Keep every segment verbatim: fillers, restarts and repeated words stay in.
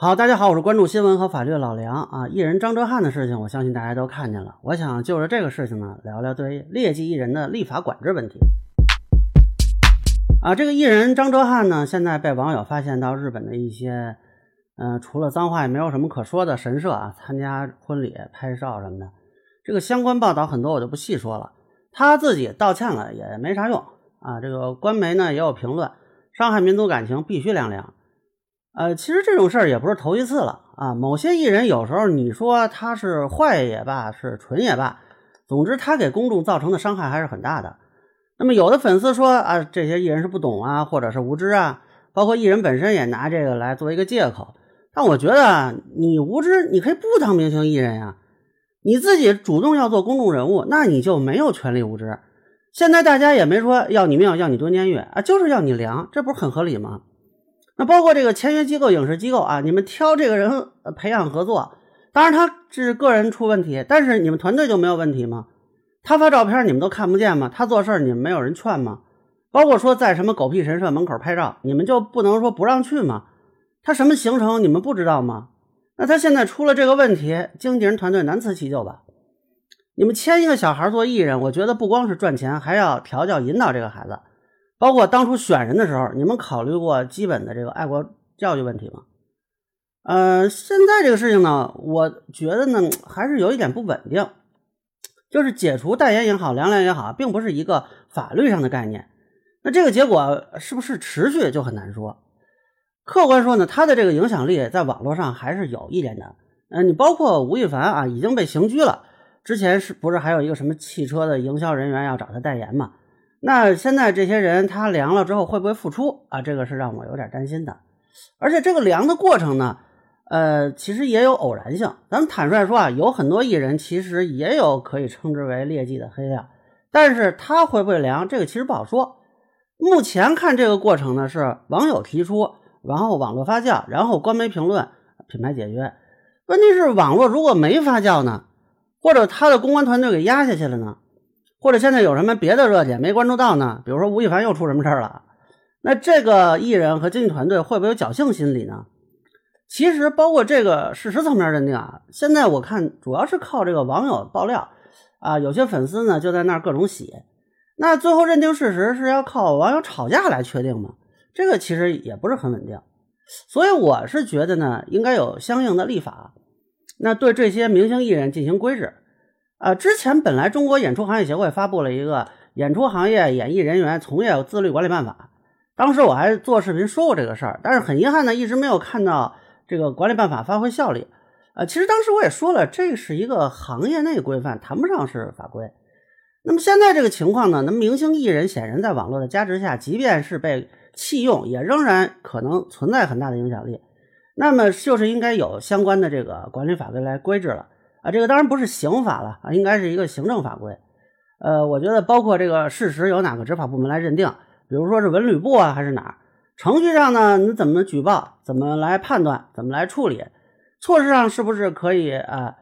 好，大家好，我是关注新闻和法律的老梁啊。艺人张哲瀚的事情，我相信大家都看见了。我想就着这个事情呢，聊聊对于劣迹艺人的立法管制问题。啊，这个艺人张哲瀚呢，现在被网友发现到日本的一些，嗯、呃，除了脏话也没有什么可说的神社啊，参加婚礼、拍照什么的，这个相关报道很多我就不细说了。他自己道歉了也没啥用啊。这个官媒呢也有评论，伤害民族感情必须凉凉。呃，其实这种事儿也不是头一次了啊。某些艺人有时候你说他是坏也罢，是蠢也罢，总之他给公众造成的伤害还是很大的。那么有的粉丝说啊，这些艺人是不懂啊，或者是无知啊，包括艺人本身也拿这个来做一个借口。但我觉得你无知，你可以不当明星艺人呀、啊，你自己主动要做公众人物，那你就没有权利无知。现在大家也没说要你命，要你蹲监狱啊，就是要你凉，这不是很合理吗？那包括这个签约机构、影视机构啊，你们挑这个人培养合作，当然他是个人出问题，但是你们团队就没有问题吗？他发照片你们都看不见吗？他做事你们没有人劝吗？包括说在什么狗屁神社门口拍照，你们就不能说不让去吗？他什么行程你们不知道吗？那他现在出了这个问题，经纪人团队难辞其咎吧。你们签一个小孩做艺人，我觉得不光是赚钱，还要调教引导这个孩子。包括当初选人的时候，你们考虑过基本的这个爱国教育问题吗？呃，现在这个事情呢，我觉得呢还是有一点不稳定，就是解除代言也好，凉凉也好，并不是一个法律上的概念。那这个结果是不是持续就很难说。客观说呢，他的这个影响力在网络上还是有一点的。呃，你包括吴亦凡啊，已经被刑拘了，之前是不是还有一个什么汽车的营销人员要找他代言嘛？那现在这些人他凉了之后会不会复出啊？这个是让我有点担心的。而且这个凉的过程呢，呃，其实也有偶然性。咱们坦率说啊，有很多艺人其实也有可以称之为劣迹的黑料，但是他会不会凉，这个其实不好说。目前看这个过程呢，是网友提出，然后网络发酵，然后官媒评论，品牌解约。问题是网络如果没发酵呢，或者他的公关团队给压下去了呢？或者现在有什么别的热点没关注到呢？比如说吴亦凡又出什么事儿了，那这个艺人和经纪团队会不会有侥幸心理呢？其实包括这个事实层面认定啊，现在我看主要是靠这个网友爆料啊，有些粉丝呢就在那儿各种洗，那最后认定事实是要靠网友吵架来确定嘛？这个其实也不是很稳定，所以我是觉得呢，应该有相应的立法，那对这些明星艺人进行规制。呃，之前本来中国演出行业协会发布了一个演出行业演艺人员从业自律管理办法，当时我还做视频说过这个事儿，但是很遗憾呢，一直没有看到这个管理办法发挥效力。呃，其实当时我也说了，这是一个行业内规范，谈不上是法规。那么现在这个情况呢，那明星艺人显然在网络的加持下，即便是被弃用，也仍然可能存在很大的影响力，那么就是应该有相关的这个管理法规来规制了。啊，这个当然不是刑法了啊，应该是一个行政法规。呃，我觉得包括这个事实由哪个执法部门来认定，比如说是文旅部啊，还是哪儿？程序上呢，你怎么举报？怎么来判断？怎么来处理？措施上是不是可以啊、呃？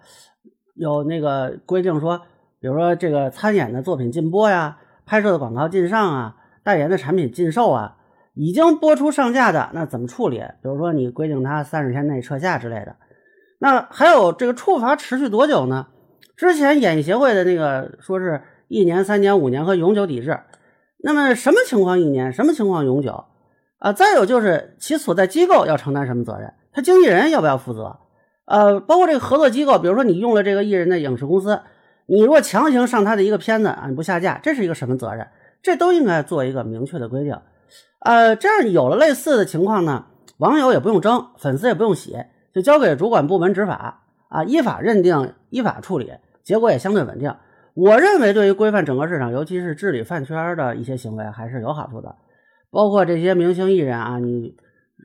有那个规定说，比如说这个参演的作品禁播呀，拍摄的广告禁上啊，代言的产品禁售啊，已经播出上架的那怎么处理？比如说你规定他三十天内撤下之类的。那还有这个处罚持续多久呢？之前演艺协会的那个说是一年、三年、五年和永久抵制，那么什么情况一年，什么情况永久啊？再有就是其所在机构要承担什么责任，他经纪人要不要负责？呃，包括这个合作机构，比如说你用了这个艺人的影视公司，你如果强行上他的一个片子啊，你不下架，这是一个什么责任？这都应该做一个明确的规定。呃，这样有了类似的情况呢，网友也不用争，粉丝也不用洗。就交给主管部门执法啊，依法认定，依法处理，结果也相对稳定。我认为对于规范整个市场，尤其是治理饭圈的一些行为还是有好处的。包括这些明星艺人啊，你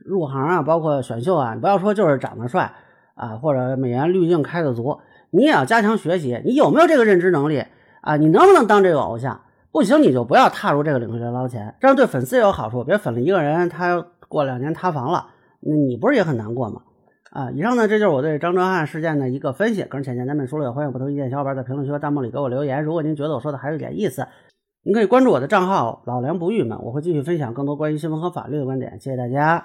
入行啊，包括选秀啊，你不要说就是长得帅啊，或者美颜滤镜开的足，你也要加强学习。你有没有这个认知能力啊？你能不能当这个偶像？不行，你就不要踏入这个领域来捞钱，这样对粉丝也有好处。别粉了一个人，他过两年塌房了，你不是也很难过吗？啊，以上呢，这就是我对张哲瀚事件的一个分析，个人浅见难免疏略，欢迎不同意见小伙伴在评论区和弹幕里给我留言。如果您觉得我说的还有点意思，您可以关注我的账号老梁不郁闷，我会继续分享更多关于新闻和法律的观点。谢谢大家。